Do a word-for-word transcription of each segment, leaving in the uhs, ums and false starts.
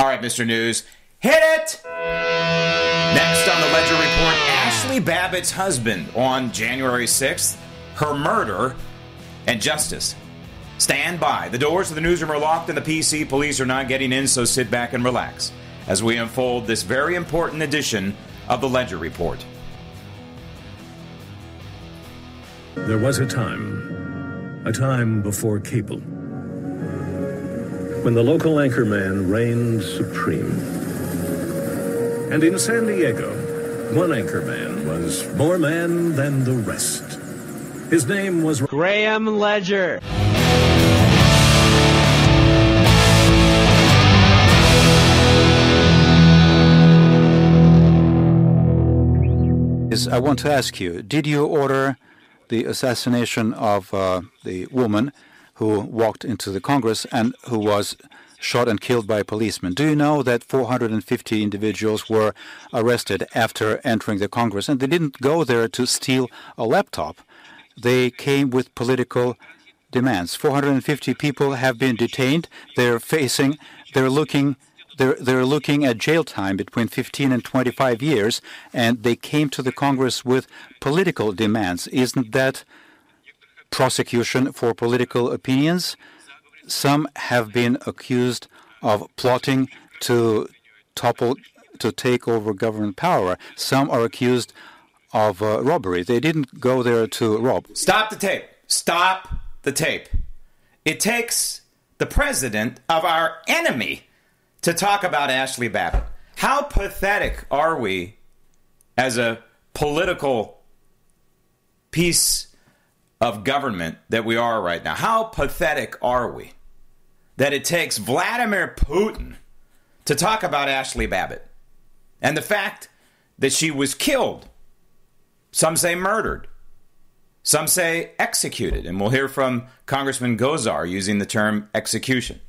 All right, Mister News, hit it! Next on the Ledger Report, Ashli Babbitt's husband on January sixth, her murder, and justice. Stand by. The doors of the newsroom are locked and the P C police are not getting in, so sit back and relax as we unfold this very important edition of the Ledger Report. There was a time, a time before cable, when the local anchorman reigned supreme. And in San Diego, one anchorman was more man than the rest. His name was Graham Ledger. I want to ask you, did you order the assassination of uh, the woman who walked into the Congress and who was shot and killed by policemen? Do you know that four hundred fifty individuals were arrested after entering the Congress? And they didn't go there to steal a laptop. They came with political demands. four hundred fifty people have been detained. They're facing, they're looking They're, they're looking at jail time between fifteen and twenty-five years, and they came to the Congress with political demands. Isn't that prosecution for political opinions? Some have been accused of plotting to topple, to take over government power. Some are accused of uh, robbery. They didn't go there to rob. Stop the tape. Stop the tape. It takes the president of our enemy to talk about Ashli Babbitt. How pathetic are we as a political piece of government that we are right now? How pathetic are we that it takes Vladimir Putin to talk about Ashli Babbitt and the fact that she was killed, some say murdered, some say executed, and we'll hear from Congressman Gosar using the term execution.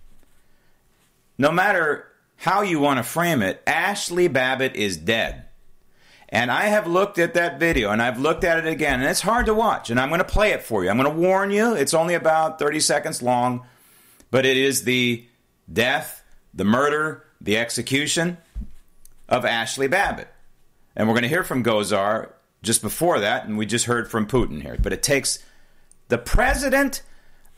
No matter how you want to frame it, Ashli Babbitt is dead. And I have looked at that video, and I've looked at it again, and it's hard to watch, and I'm going to play it for you. I'm going to warn you, it's only about thirty seconds long, but it is the death, the murder, the execution of Ashli Babbitt. And we're going to hear from Gosar just before that, and we just heard from Putin here. But it takes the president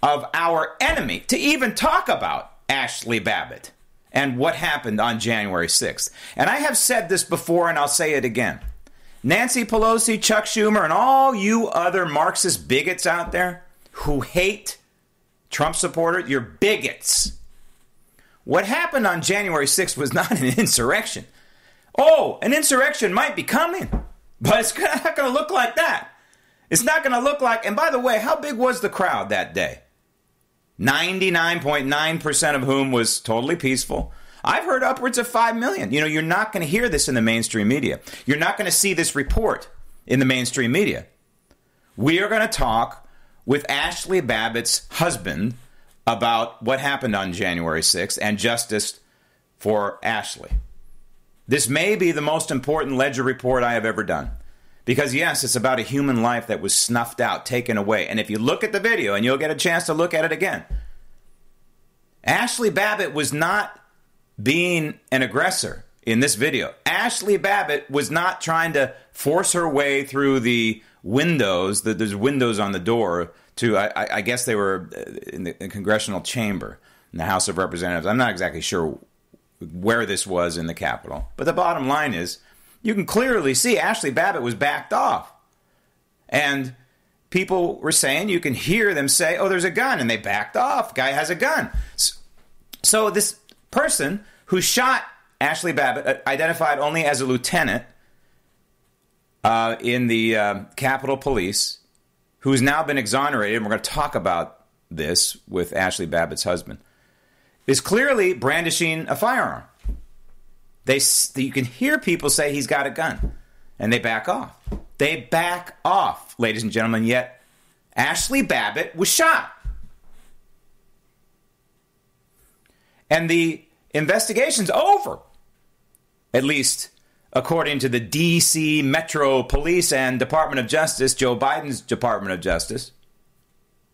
of our enemy to even talk about Ashli Babbitt and what happened on January sixth. And I have said this before, and I'll say it again. Nancy Pelosi, Chuck Schumer, and all you other Marxist bigots out there who hate Trump supporters, you're bigots. What happened on January sixth was not an insurrection. Oh, an insurrection might be coming, but it's not going to look like that. It's not going to look like, and by the way, how big was the crowd that day? ninety-nine point nine percent of whom was totally peaceful. I've heard upwards of five million. You know, you're not going to hear this in the mainstream media. You're not going to see this report in the mainstream media. We are going to talk with Ashli Babbitt's husband about what happened on January sixth and justice for Ashli. This may be the most important Ledger report I have ever done. Because, yes, it's about a human life that was snuffed out, taken away. And if you look at the video, and you'll get a chance to look at it again, Ashli Babbitt was not being an aggressor in this video. Ashli Babbitt was not trying to force her way through the windows. The, there's windows on the door to, I, I guess they were in the congressional chamber in the House of Representatives. I'm not exactly sure where this was in the Capitol. But the bottom line is, you can clearly see Ashli Babbitt was backed off. And people were saying, you can hear them say, oh, there's a gun, and they backed off. Guy has a gun. So this person who shot Ashli Babbitt, identified only as a lieutenant uh, in the uh, Capitol Police, who's now been exonerated, and we're going to talk about this with Ashli Babbitt's husband, is clearly brandishing a firearm. They, you can hear people say he's got a gun, and they back off. They back off, ladies and gentlemen, yet Ashli Babbitt was shot. And the investigation's over, at least according to the D C Metro Police and Department of Justice, Joe Biden's Department of Justice.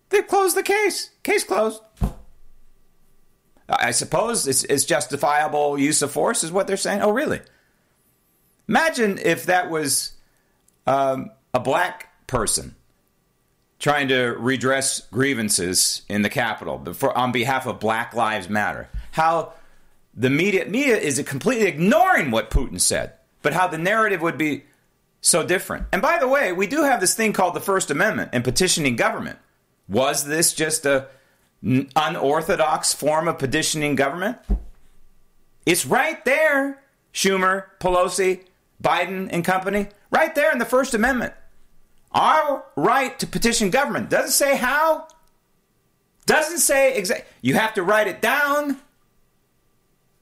They closed the case. Case closed. I suppose it's, it's justifiable use of force is what they're saying. Oh, really? Imagine if that was um, a black person trying to redress grievances in the Capitol before, on behalf of Black Lives Matter. How the media, media is completely ignoring what Putin said, but how the narrative would be so different. And by the way, we do have this thing called the First Amendment and petitioning government. Was this just a unorthodox form of petitioning government? It's right there, Schumer, Pelosi, Biden and company, right there in the First Amendment. Our right to petition government. Doesn't say how. Doesn't say exactly. You have to write it down.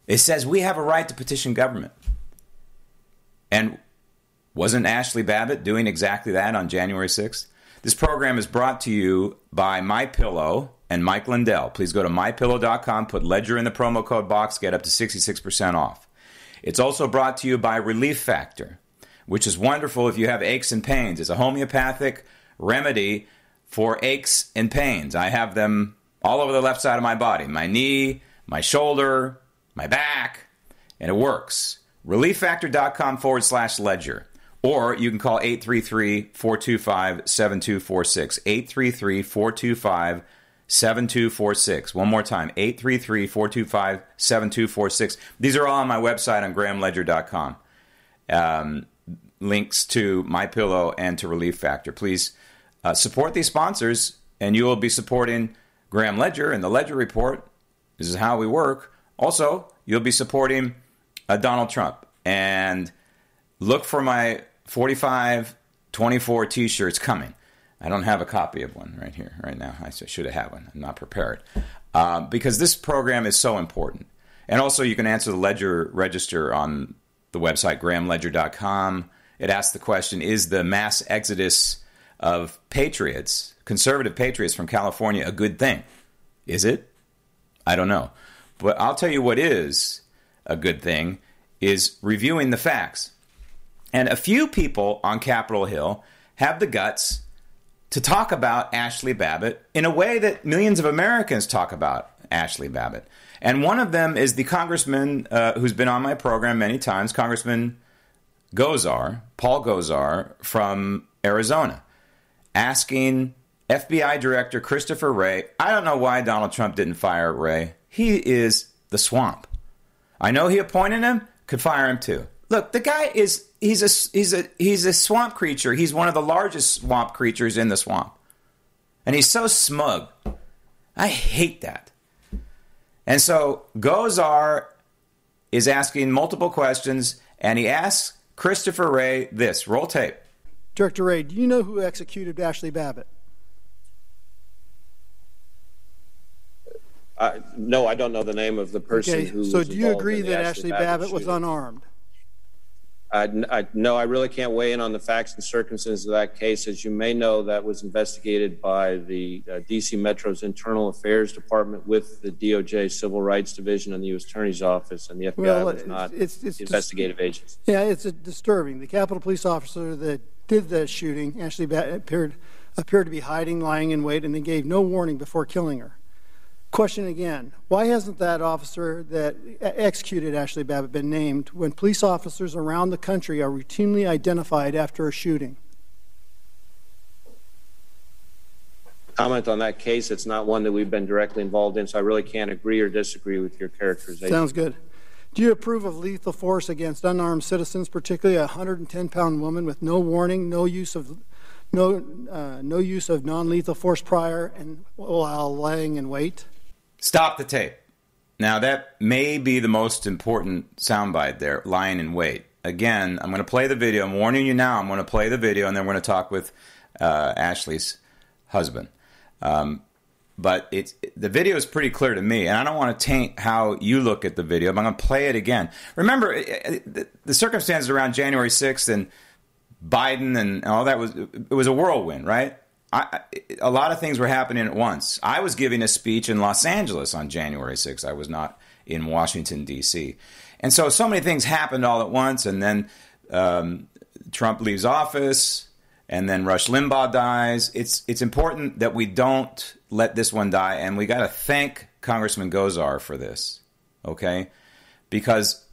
It says we have a right to petition government. And wasn't Ashli Babbitt doing exactly that on January sixth? This program is brought to you by MyPillow and Mike Lindell. Please go to my pillow dot com, put Ledger in the promo code box, get up to sixty-six percent off. It's also brought to you by Relief Factor, which is wonderful if you have aches and pains. It's a homeopathic remedy for aches and pains. I have them all over the left side of my body, my knee, my shoulder, my back, and it works. relief factor dot com forward slash Ledger. Or you can call eight three three, four two five, seven two four six, eight three three, four two five, seven two four six. One more time, eight three three, four two five, seven two four six. These are all on my website on graham ledger dot com. Um, links to MyPillow and to Relief Factor. Please uh, support these sponsors, and you will be supporting Graham Ledger and the Ledger Report. This is how we work. Also, you'll be supporting uh, Donald Trump. And look for my forty-five twenty-four t-shirts coming. I don't have a copy of one right here, right now. I should have had one. I'm not prepared. Uh, because this program is so important. And also, you can answer the Ledger Register on the website, graham ledger dot com. It asks the question, is the mass exodus of patriots, conservative patriots from California, a good thing? Is it? I don't know. But I'll tell you what is a good thing, is reviewing the facts. And a few people on Capitol Hill have the guts to talk about Ashli Babbitt in a way that millions of Americans talk about Ashli Babbitt. And one of them is the congressman uh, who's been on my program many times, Congressman Gosar, Paul Gosar from Arizona, asking F B I Director Christopher Wray, I don't know why Donald Trump didn't fire Wray. He is the swamp. I know he appointed him, could fire him too. Look, the guy is he's a he's a he's a swamp creature. He's one of the largest swamp creatures in the swamp. And he's so smug. I hate that. And so Gosar is asking multiple questions, and he asks Christopher Wray this. Roll tape. Director Wray, do you know who executed Ashli Babbitt? Uh, no, I don't know the name of the person okay, who so was involved. So do you agree that Ashli Babbitt, Babbitt was unarmed? I, I, no, I really can't weigh in on the facts and circumstances of that case. As you may know, that was investigated by the uh, D C Metro's Internal Affairs Department with the D O J Civil Rights Division and the U S Attorney's Office, and the F B I well, was not it's, it's, it's investigative dis- agents. Yeah, it's a disturbing. The Capitol Police officer that did the shooting, Ashli Babbitt, appeared, appeared to be hiding, lying in wait, and they gave no warning before killing her. Question again, why hasn't that officer that executed Ashli Babbitt been named when police officers around the country are routinely identified after a shooting? Comment on that case. It's not one that we've been directly involved in, so I really can't agree or disagree with your characterization. Sounds good. Do you approve of lethal force against unarmed citizens, particularly a one hundred ten pound woman with no warning, no use of no uh, no use of non-lethal force prior, and while laying in wait? Stop the tape. Now, that may be the most important soundbite there, lying in wait. Again, I'm going to play the video. I'm warning you now. I'm going to play the video, and then we're going to talk with uh, Ashley's husband. Um, But it's the video is pretty clear to me, and I don't want to taint how you look at the video, but I'm going to play it again. Remember, the circumstances around January sixth and Biden and all that, was it was a whirlwind, right? I, a lot of things were happening at once. I was giving a speech in Los Angeles on January sixth. I was not in Washington, D C And so so many things happened all at once, and then um, Trump leaves office, and then Rush Limbaugh dies. It's it's important that we don't let this one die, and we got to thank Congressman Gosar for this, okay? Because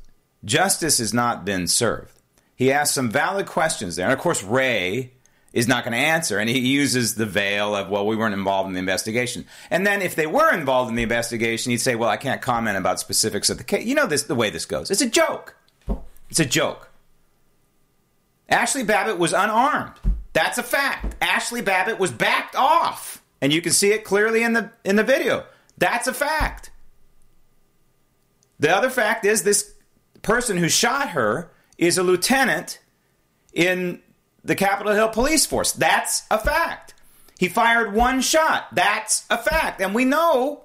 justice has not been served. He asked some valid questions there, and of course Wray is not going to answer, and he uses the veil of, well, we weren't involved in the investigation. And then if they were involved in the investigation, he'd say, well, I can't comment about specifics of the case. You know this the way this goes. It's a joke. It's a joke. Ashli Babbitt was unarmed. That's a fact. Ashli Babbitt was backed off. And you can see it clearly in the in the video. That's a fact. The other fact is this person who shot her is a lieutenant in the Capitol Hill police force. That's a fact. He fired one shot. That's a fact. And we know,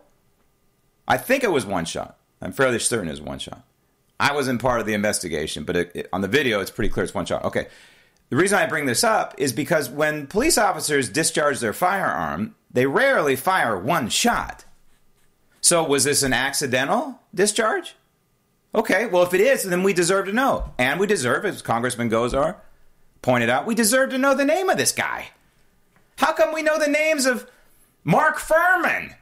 I think it was one shot. I'm fairly certain it was one shot. I wasn't part of the investigation, but it, it, on the video, it's pretty clear it's one shot. Okay. The reason I bring this up is because when police officers discharge their firearm, they rarely fire one shot. So was this an accidental discharge? Okay, well, if it is, then we deserve to know. And we deserve, as Congressman Gosar pointed out, we deserve to know the name of this guy. How come we know the names of Mark Fuhrman?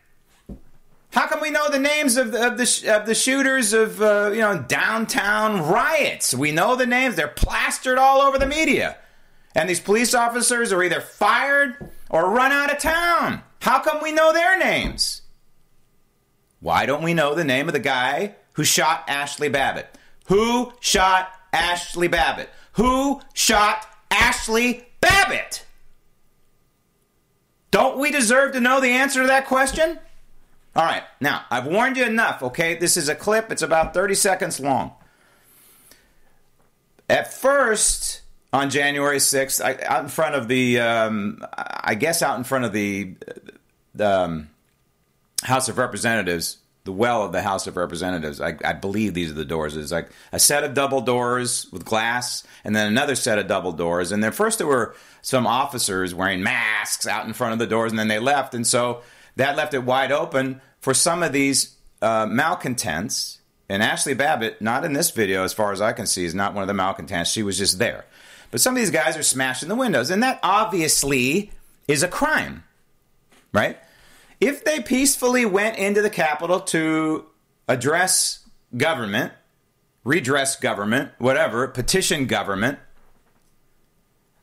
How come we know the names of the, of the, of the shooters of uh, you know downtown riots? We know the names. They're plastered all over the media. And these police officers are either fired or run out of town. How come we know their names? Why don't we know the name of the guy who shot Ashli Babbitt? Who shot Ashli Babbitt? Who shot Ashli Babbitt? Don't we deserve to know the answer to that question? All right, now, I've warned you enough, okay? This is a clip. It's about thirty seconds long. At first, on January sixth, I, out in front of the, um, I guess out in front of the, the um, House of Representatives, the well of the House of Representatives, I, I believe these are the doors. It's like a set of double doors with glass and then another set of double doors. And then first there were some officers wearing masks out in front of the doors, and then they left, and so that left it wide open for some of these uh, malcontents. And Ashli Babbitt, not in this video, as far as I can see, is not one of the malcontents. She was just there. But some of these guys are smashing the windows. And that obviously is a crime, right? If they peacefully went into the Capitol to address government, redress government, whatever, petition government,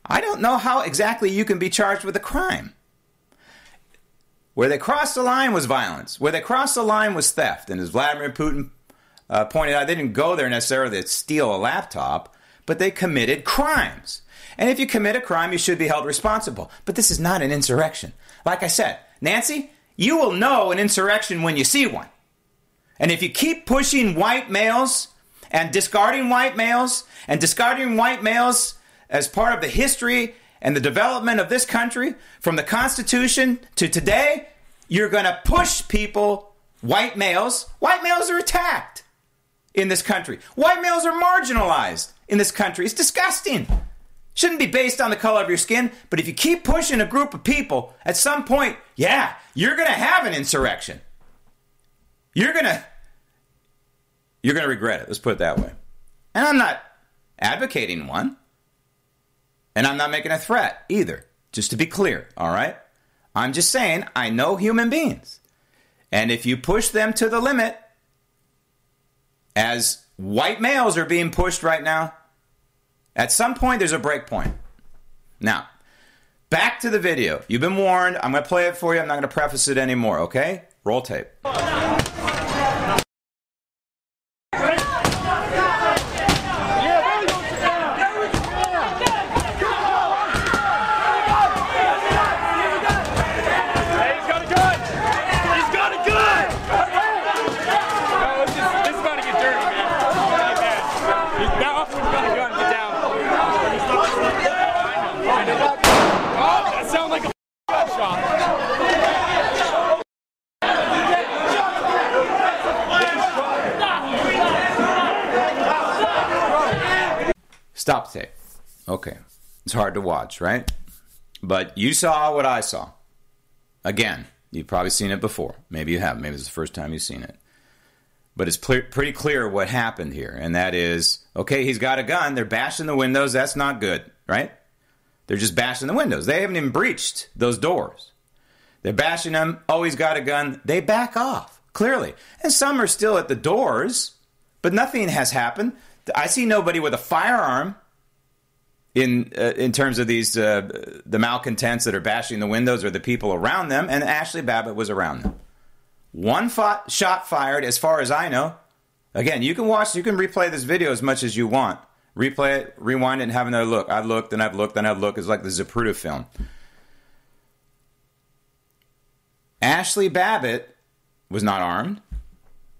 I don't know how exactly you can be charged with a crime. Where they crossed the line was violence. Where they crossed the line was theft. And as Vladimir Putin uh, pointed out, they didn't go there necessarily to steal a laptop, but they committed crimes. And if you commit a crime, you should be held responsible. But this is not an insurrection. Like I said, Nancy, you will know an insurrection when you see one. And if you keep pushing white males and discarding white males and discarding white males as part of the history and the development of this country from the Constitution to today, you're going to push people, white males. White males are attacked in this country. White males are marginalized in this country. It's disgusting. Shouldn't be based on the color of your skin, but if you keep pushing a group of people, at some point, yeah, you're going to have an insurrection. You're going to, you're going to regret it. Let's put it that way. And I'm not advocating one. And I'm not making a threat either, just to be clear, all right? I'm just saying I know human beings. And if you push them to the limit, as white males are being pushed right now, at some point there's a break point. Now, back to the video. You've been warned. I'm going to play it for you. I'm not going to preface it anymore, okay? Roll tape. Stop tape. Okay. It's hard to watch, right? But you saw what I saw. Again, you've probably seen it before. Maybe you have. Maybe it's the first time you've seen it. But it's ple- pretty clear what happened here. And that is, okay, he's got a gun. They're bashing the windows. That's not good, right? They're just bashing the windows. They haven't even breached those doors. They're bashing them. Oh, he's got a gun. They back off, clearly. And some are still at the doors, but nothing has happened. I see nobody with a firearm in uh, in terms of these uh, the malcontents that are bashing the windows or the people around them. And Ashli Babbitt was around them. One fo- shot fired, as far as I know. Again, you can watch, you can replay this video as much as you want. Replay it, rewind it, and have another look. I've looked, and I've looked, and I've looked. It's like the Zapruder film. Ashli Babbitt was not armed.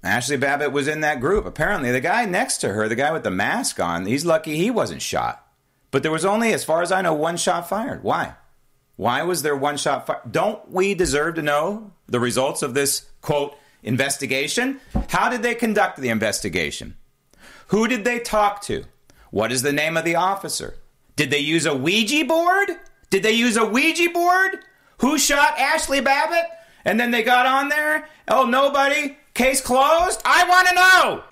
Ashli Babbitt was in that group. Apparently, the guy next to her, the guy with the mask on, he's lucky he wasn't shot. But there was only, as far as I know, one shot fired. Why? Why was there one shot fired? Don't we deserve to know the results of this, quote, investigation? How did they conduct the investigation? Who did they talk to? What is the name of the officer? Did they use a Ouija board? Did they use a Ouija board? Who shot Ashli Babbitt? And then they got on there. Oh, nobody. Case closed. I want to know.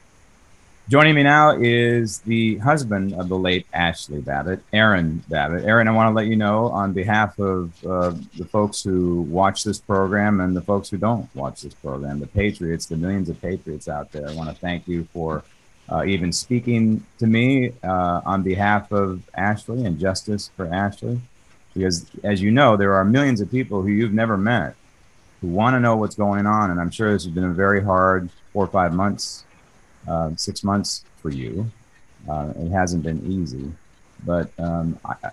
Joining me now is the husband of the late Ashli Babbitt, Aaron Babbitt. Aaron, I want to let you know on behalf of uh, the folks who watch this program and the folks who don't watch this program, the patriots, the millions of patriots out there, I want to thank you for uh, even speaking to me uh, on behalf of Ashli and justice for Ashli. Because, as you know, there are millions of people who you've never met who want to know what's going on. And I'm sure this has been a very hard four or five months Uh, six months for you. Uh, it hasn't been easy, but um, I,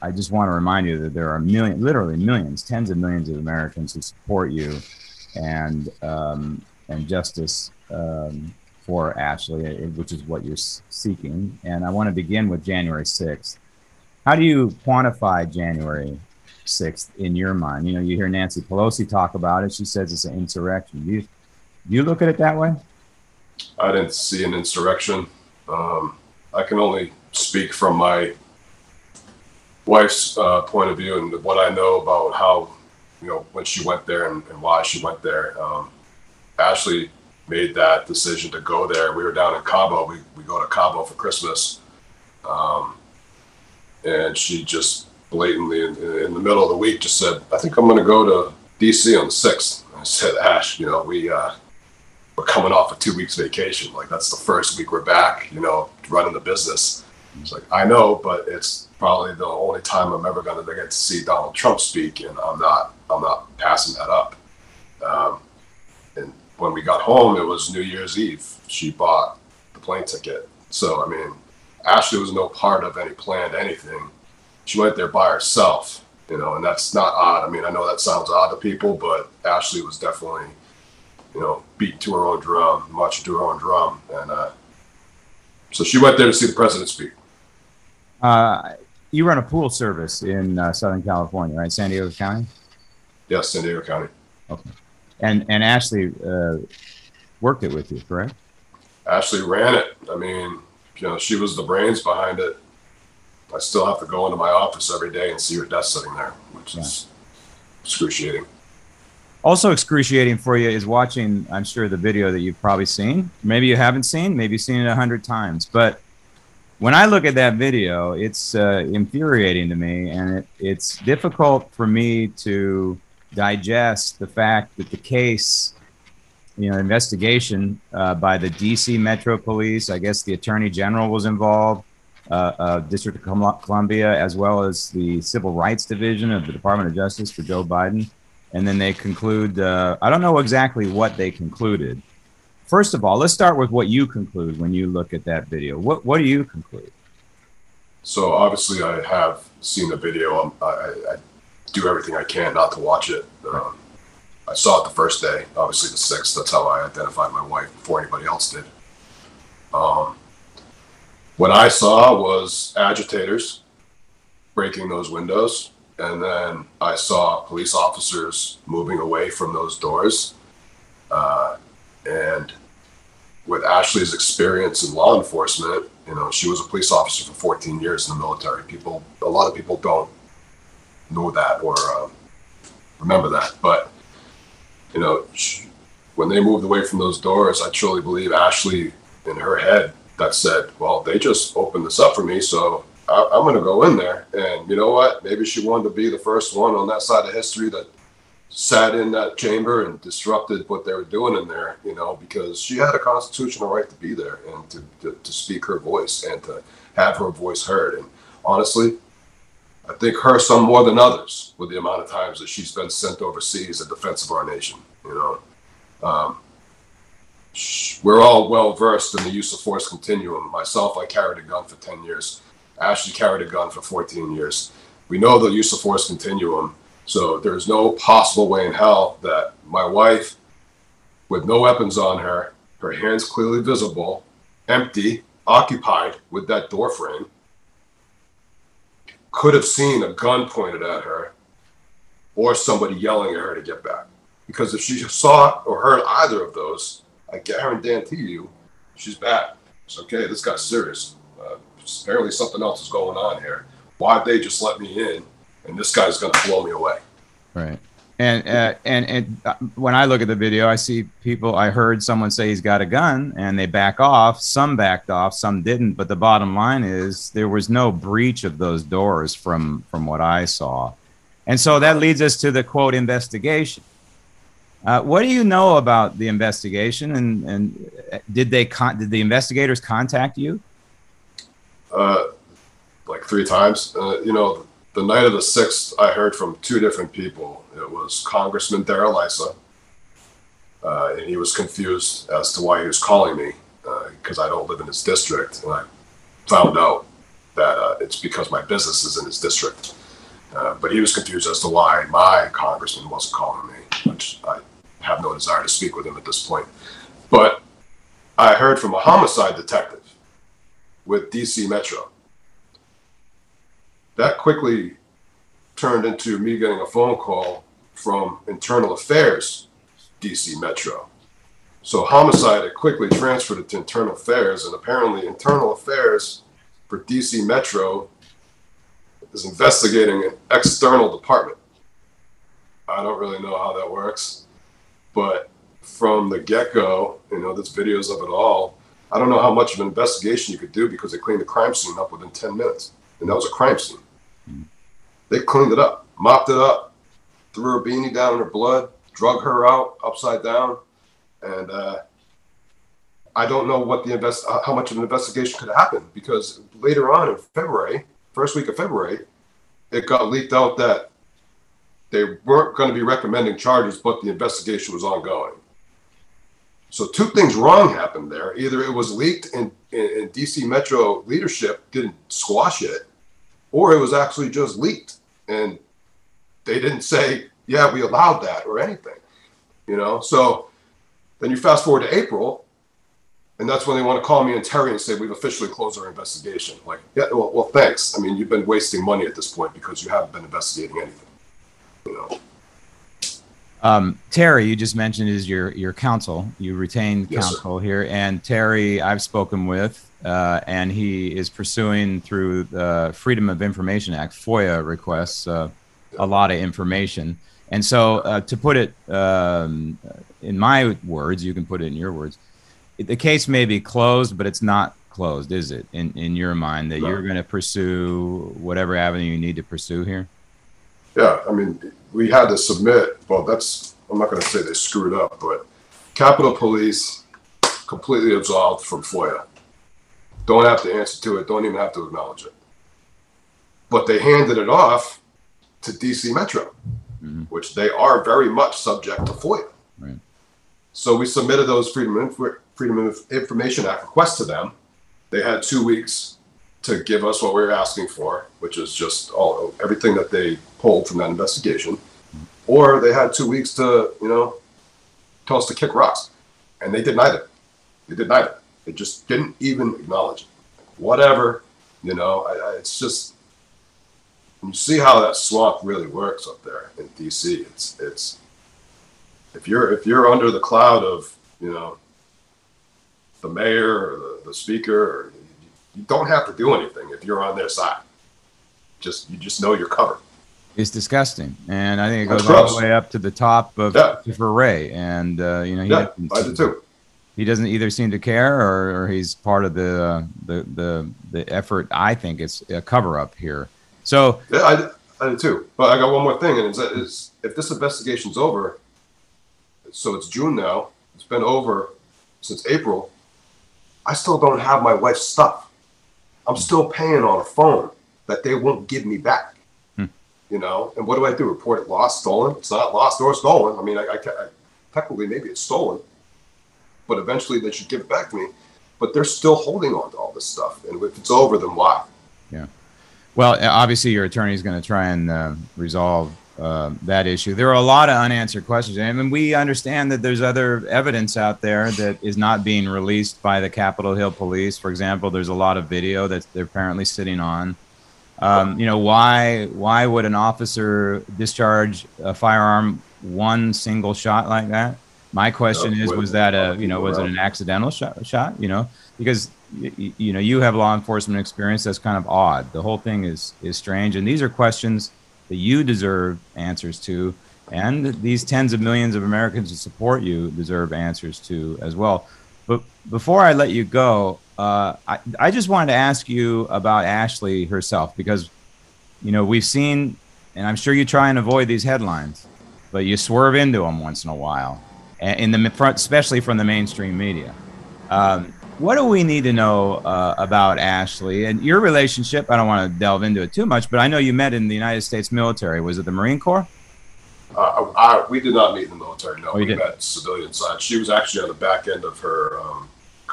I just want to remind you that there are millions, literally millions, tens of millions of Americans who support you, and um, and justice um, for Ashli, which is what you're seeking. And I want to begin with January sixth. How do you quantify January sixth in your mind? You know, you hear Nancy Pelosi talk about it. She says it's an insurrection. Do you, do you look at it that way? I didn't see an insurrection. Um, I can only speak from my wife's uh, point of view and what I know about how, you know, when she went there and, and why she went there. Um, Ashli made that decision to go there. We were down in Cabo. We, we go to Cabo for Christmas. Um, and she just blatantly in, in the middle of the week just said, I think I'm going to go to D C on the sixth. I said, Ash, you know, we... Uh, We're coming off a two weeks vacation. Like, that's the first week we're back, you know, running the business. It's like, I know, but it's probably the only time I'm ever going to get to see Donald Trump speak, and I'm not, I'm not passing that up. Um, and when we got home, it was New Year's Eve. She bought the plane ticket. So, I mean, Ashli was no part of any planned anything. She went there by herself, you know, and that's not odd. I mean, I know that sounds odd to people, but Ashli was definitely, you know, beat to her own drum, march to her own drum. And uh, so she went there to see the president speak. Uh, you run a pool service in uh, Southern California, right? San Diego County? Yes, San Diego County. Okay. And and Ashli uh, worked it with you, correct? Ashli ran it. I mean, you know, she was the brains behind it. I still have to go into my office every day and see her desk sitting there, which yeah. is excruciating. Also excruciating for you is watching, I'm sure, the video that you've probably seen. Maybe you haven't seen, maybe you've seen it a hundred times. But when I look at that video, it's uh, infuriating to me. And it, it's difficult for me to digest the fact that the case, you know, investigation uh, by the D C Metro Police, I guess the Attorney General was involved, uh, uh, District of Columbia, as well as the Civil Rights Division of the Department of Justice for Joe Biden. And then they conclude, uh, I don't know exactly what they concluded. First of all, let's start with what you conclude when you look at that video. What what do you conclude? So obviously I have seen the video. I, I do everything I can not to watch it. Um, I saw it the first day, obviously the sixth. That's how I identified my wife before anybody else did. Um, what I saw was agitators breaking those windows. And then I saw police officers moving away from those doors. Uh, and with Ashli's experience in law enforcement, You know, she was a police officer for fourteen years in the military. People, a lot of people don't know that or um, remember that. But, you know, she, when they moved away from those doors, I truly believe Ashli, in her head, that said, well, they just opened this up for me, so I, I'm going to go in there. And you know what? Maybe she wanted to be the first one on that side of history that sat in that chamber and disrupted what they were doing in there, you know, because she had a constitutional right to be there and to, to, to speak her voice and to have her voice heard. And honestly, I think her some more than others with the amount of times that she's been sent overseas in defense of our nation, you know. Um, we're all well versed in the use of force continuum. Myself, I carried a gun for ten years. Ashli carried a gun for fourteen years. We know the use of force continuum. So there's no possible way in hell that my wife, with no weapons on her, her hands clearly visible, empty, occupied with that door frame, could have seen a gun pointed at her or somebody yelling at her to get back. Because if she saw or heard either of those, I guarantee you, she's bad. It's okay, this guy's serious. Uh, apparently something else is going on here. Why'd they just let me in? And this guy's going to blow me away. Right. And, uh, and, and uh, when I look at the video, I see people, I heard someone say he's got a gun and they back off. Some backed off, some didn't. But the bottom line is there was no breach of those doors from, from what I saw. And so that leads us to the quote investigation. Uh, what do you know about the investigation, and, and did they con did the investigators contact you? Uh, like three times, uh, you know, the night of the sixth, I heard from two different people. It was Congressman Darrell Issa, uh, and he was confused as to why he was calling me because uh, I don't live in his district. And I found out that uh, it's because my business is in his district. Uh, but he was confused as to why my congressman wasn't calling me, which I have no desire to speak with him at this point. But I heard from a homicide detective with D C Metro. That quickly turned into me getting a phone call from Internal Affairs, D C Metro. So homicide had quickly transferred it to Internal Affairs, and apparently Internal Affairs for D C Metro is investigating an external department. I don't really know how that works, but from the get-go, you know, there's videos of it all. I don't know how much of an investigation you could do because they cleaned the crime scene up within ten minutes, and that was a crime scene. Mm. They cleaned it up, mopped it up, threw her beanie down in her blood, drug her out upside down, and uh, I don't know what the invest how much of an investigation could happen because later on in February, first week of February, it got leaked out that they weren't going to be recommending charges, but the investigation was ongoing. So two things wrong happened there. Either it was leaked and, and D C Metro leadership didn't squash it, or it was actually just leaked and they didn't say, yeah, we allowed that or anything, you know? So then you fast forward to April, and that's when they want to call me and Terry and say, we've officially closed our investigation. Like, yeah, well, well, thanks. I mean, you've been wasting money at this point because you haven't been investigating anything, you know? Um, Terry, you just mentioned, is your, your counsel. You retained yes, counsel sir. here. And Terry, I've spoken with, uh, and he is pursuing through the Freedom of Information Act, FOIA requests, uh, yeah. a lot of information. And so uh, to put it um, in my words, you can put it in your words, the case may be closed, but it's not closed, is it? In, in your mind, that no. you're going to pursue whatever avenue you need to pursue here? Yeah, I mean, we had to submit, well, that's, I'm not going to say they screwed up, but Capitol Police completely absolved from FOIA. Don't have to answer to it, don't even have to acknowledge it. But they handed it off to D C Metro, mm-hmm. which they are very much subject to FOIA. Right. So we submitted those Freedom of, Freedom of Information Act requests to them. They had two weeks to give us what we were asking for, which is just all everything that they pulled from that investigation, or they had two weeks to, you know, tell us to kick rocks, and they denied it. They denied it. They just didn't even acknowledge it. Like, whatever, you know. I, I, it's just you see how that swamp really works up there in D C. It's it's if you're if you're under the cloud of, you know, the mayor or the, the speaker or you don't have to do anything if you're on their side. Just you just know you're covered. It's disgusting, and I think it goes all the way up to the top of yeah. Christopher Wray, and uh, you know he yeah, I do too. He doesn't either seem to care, or, or he's part of the uh, the the the effort. I think it's a cover up here. So yeah, I, I do too. But I got one more thing, and it's, it's if this investigation's over. So it's June now. It's been over since April. I still don't have my wife's stuff. I'm still paying on a phone that they won't give me back. Hmm. You know, and what do I do? Report it lost, stolen? It's not lost or stolen. I mean, I, I, I technically maybe it's stolen, but eventually they should give it back to me. But they're still holding on to all this stuff, and if it's over, then why? Yeah. Well, obviously your attorney is going to try and uh, resolve Uh, that issue. There are a lot of unanswered questions. I mean, we understand that there's other evidence out there that is not being released by the Capitol Hill police. For example, there's a lot of video that they're apparently sitting on. Um, you know, why why would an officer discharge a firearm one single shot like that? My question is, was that a, you know, was it an accidental shot, shot? You know, because, y you know, you have law enforcement experience. That's kind of odd. The whole thing is, is strange. And these are questions that you deserve answers to, and these tens of millions of Americans who support you deserve answers to as well. But before I let you go, uh, I, I just wanted to ask you about Ashli herself, because, you know, we've seen, and I'm sure you try and avoid these headlines, but you swerve into them once in a while, in the front, especially from the mainstream media. Um, What do we need to know uh, about Ashli and your relationship? I don't want to delve into it too much, but I know you met in the United States military. Was it the Marine Corps? Uh, I, I, we did not meet in the military, no. Oh, we did. Met civilian side. She was actually on the back end of her um,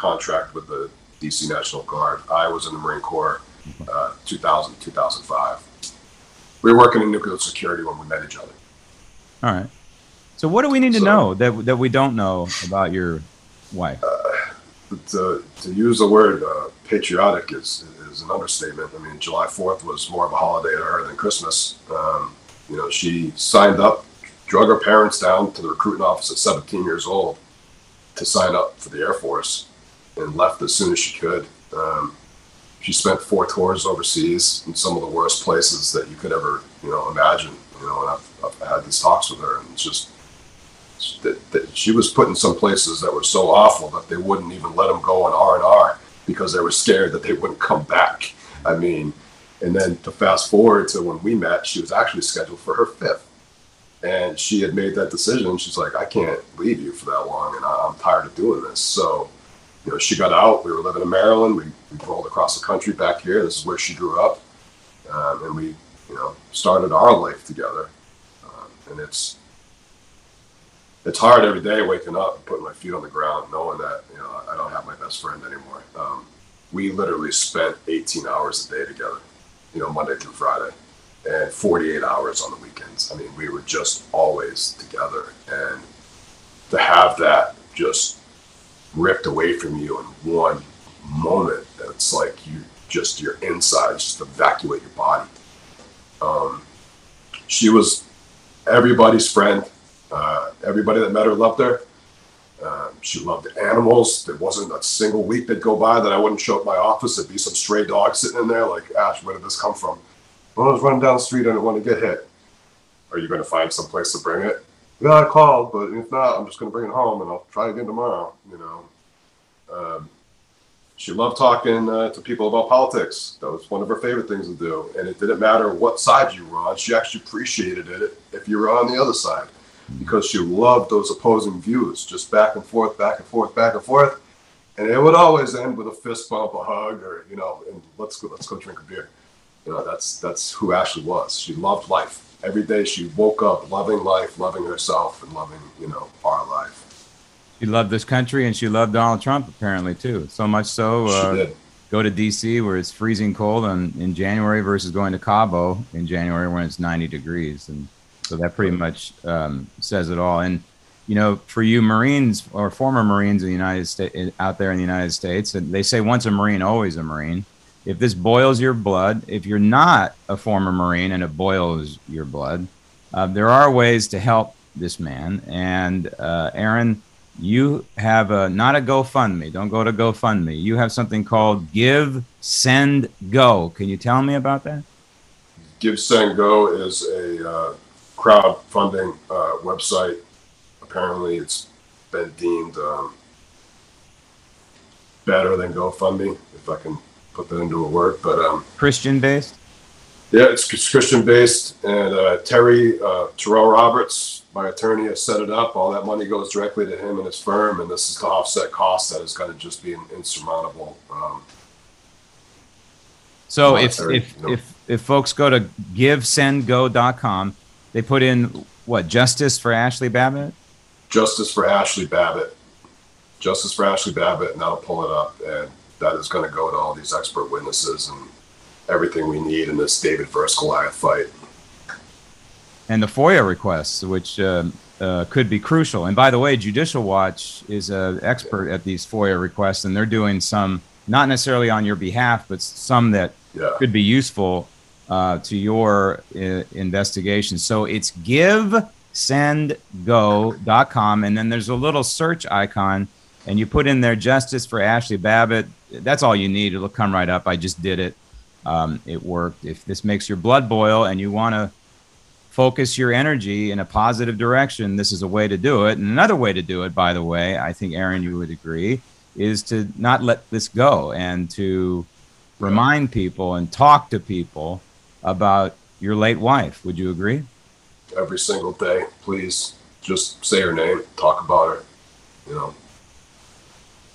contract with the D C National Guard. I was in the Marine Corps uh, two thousand, two thousand five. We were working in nuclear security when we met each other. All right. So what do we need so, to know that, that we don't know about your wife? Uh, To, to use the word uh, patriotic is, is an understatement. I mean, July fourth was more of a holiday to her than Christmas. Um, you know, she signed up, drug her parents down to the recruiting office at seventeen years old to sign up for the Air Force, and left as soon as she could. Um, she spent four tours overseas in some of the worst places that you could ever, you know, imagine. You know, and I've, I've had these talks with her, and it's just That, that she was put in some places that were so awful that they wouldn't even let them go on R and R because they were scared that they wouldn't come back. I mean, and then to fast forward to when we met, she was actually scheduled for her fifth. And she had made that decision. She's like, I can't leave you for that long, and I, I'm tired of doing this. So, you know, she got out. We were living in Maryland. We, we rolled across the country back here. This is where she grew up. Um, and we, you know, started our life together. Um, and it's, It's hard every day waking up and putting my feet on the ground, knowing that, you know, I don't have my best friend anymore. Um, we literally spent eighteen hours a day together, you know, Monday through Friday, and forty-eight hours on the weekends. I mean, we were just always together. And to have that just ripped away from you in one moment, it's like you just, your insides just evacuate your body. Um, she was everybody's friend. Uh, everybody that met her loved her. Uh, she loved animals. There wasn't a single week that'd go by that I wouldn't show up my office. There'd be some stray dog sitting in there like, Ash, where did this come from? Well, I was running down the street and I didn't want to get hit. Are you going to find some place to bring it? Yeah, I called, but if not, I'm just going to bring it home and I'll try again tomorrow, you know. Um, she loved talking uh, to people about politics. That was one of her favorite things to do. And it didn't matter what side you were on. She actually appreciated it if you were on the other side, because she loved those opposing views, just back and forth, back and forth, back and forth. And it would always end with a fist bump, a hug, or, you know, and let's go, let's go drink a beer. You know, that's, that's who Ashli was. She loved life. Every day she woke up loving life, loving herself, and loving, you know, our life. She loved this country, and she loved Donald Trump, apparently, too. So much so, uh, she did. Go to D C where it's freezing cold in, in January versus going to Cabo in January when it's ninety degrees. And so that pretty much um, says it all. And, you know, for you Marines or former Marines in the United States, out there in the United States, and they say once a Marine, always a Marine. If this boils your blood, if you're not a former Marine and it boils your blood, uh, there are ways to help this man. And uh, Aaron, you have a, not a GoFundMe. Don't go to GoFundMe. You have something called Give, Send, Go. Can you tell me about that? Give, Send, Go is a uh, crowdfunding uh, website. Apparently, it's been deemed um, better than GoFundMe, if I can put that into a word. But um, Christian-based? Yeah, it's, it's Christian-based. And uh, Terry, uh, Terrell Roberts, my attorney, has set it up. All that money goes directly to him and his firm, and this is to offset costs that is going to just be an insurmountable. Um, so if, Terry, if, you know. if if folks go to give send go dot com, they put in, what, Justice for Ashli Babbitt? Justice for Ashli Babbitt. Justice for Ashli Babbitt, and that'll pull it up. And that is going to go to all these expert witnesses and everything we need in this David versus Goliath fight. And the FOIA requests, which uh, uh, could be crucial. And by the way, Judicial Watch is an expert at these FOIA requests, and they're doing some, not necessarily on your behalf, but some that yeah. could be useful uh, to your uh, investigation. So it's give send go dot com, and then there's a little search icon, and you put in there Justice for Ashli Babbitt. That's all you need. It'll come right up. I just did it. Um, it worked. If this makes your blood boil and you want to focus your energy in a positive direction, this is a way to do it. And another way to do it, by the way, I think, Aaron, you would agree, is to not let this go and to remind people and talk to people about your late wife. Would you agree? Every single day, please just say her name, talk about her. You know,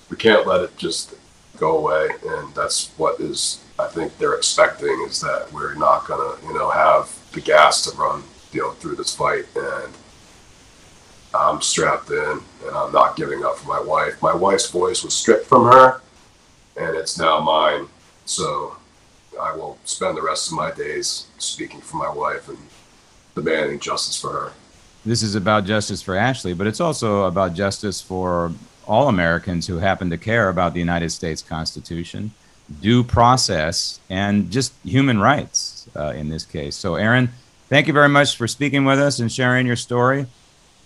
we can't let it just go away, and that's what is, I think they're expecting, is that we're not gonna, you know, have the gas to run, you know, through this fight. And I'm strapped in, and I'm not giving up for my wife. My wife's voice was stripped from her, and it's now mine. So I will spend the rest of my days speaking for my wife and demanding justice for her. This is about justice for Ashli, but it's also about justice for all Americans who happen to care about the United States Constitution, due process, and just human rights uh, in this case. So, Aaron, thank you very much for speaking with us and sharing your story.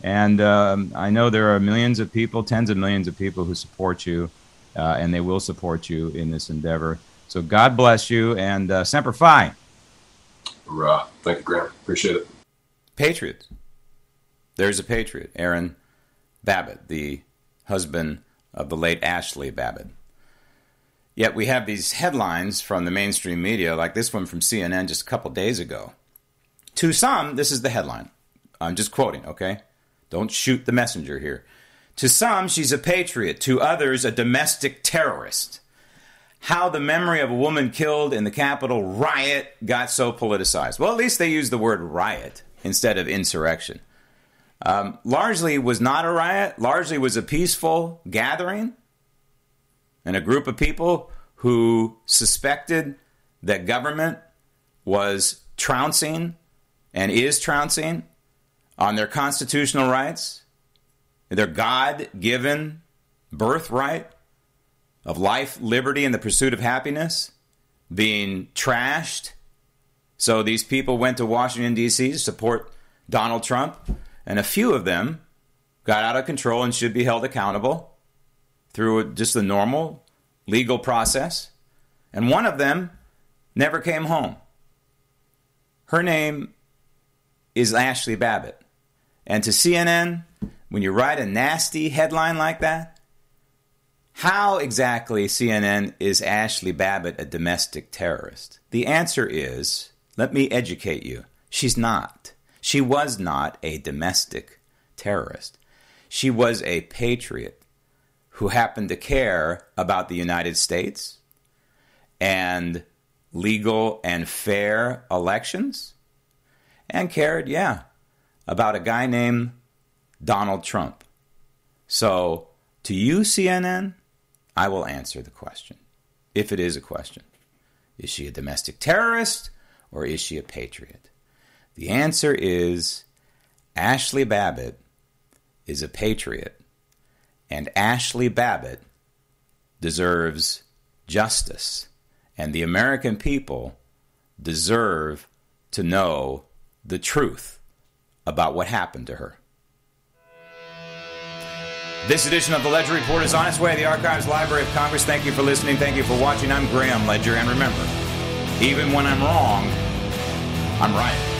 And um, I know there are millions of people, tens of millions of people who support you, uh, and they will support you in this endeavor. So God bless you, and uh, Semper Fi. Hurrah. Thank you, Graham. Appreciate it. Patriot. There's a patriot, Aaron Babbitt, the husband of the late Ashli Babbitt. Yet we have these headlines from the mainstream media, like this one from C N N just a couple days ago. To some, this is the headline. I'm just quoting, okay? Don't shoot the messenger here. To some, she's a patriot. To others, a domestic terrorist. How the memory of a woman killed in the Capitol riot got so politicized. Well, at least they used the word riot instead of insurrection. Um, largely was not a riot. Largely was a peaceful gathering. And a group of people who suspected that government was trouncing and is trouncing on their constitutional rights, their God-given birthright of life, liberty, and the pursuit of happiness being trashed. So these people went to Washington, D C to support Donald Trump, and a few of them got out of control and should be held accountable through just the normal legal process. And one of them never came home. Her name is Ashli Babbitt. And to C N N, when you write a nasty headline like that, how exactly, C N N, is Ashli Babbitt a domestic terrorist? The answer is, let me educate you, she's not. She was not a domestic terrorist. She was a patriot who happened to care about the United States and legal and fair elections, and cared, yeah, about a guy named Donald Trump. So to you, C N N, I will answer the question, if it is a question. Is she a domestic terrorist or is she a patriot? The answer is Ashli Babbitt is a patriot. And Ashli Babbitt deserves justice. And the American people deserve to know the truth about what happened to her. This edition of the Ledger Report is on its way to the Archives Library of Congress. Thank you for listening. Thank you for watching. I'm Graham Ledger. And remember, even when I'm wrong, I'm right.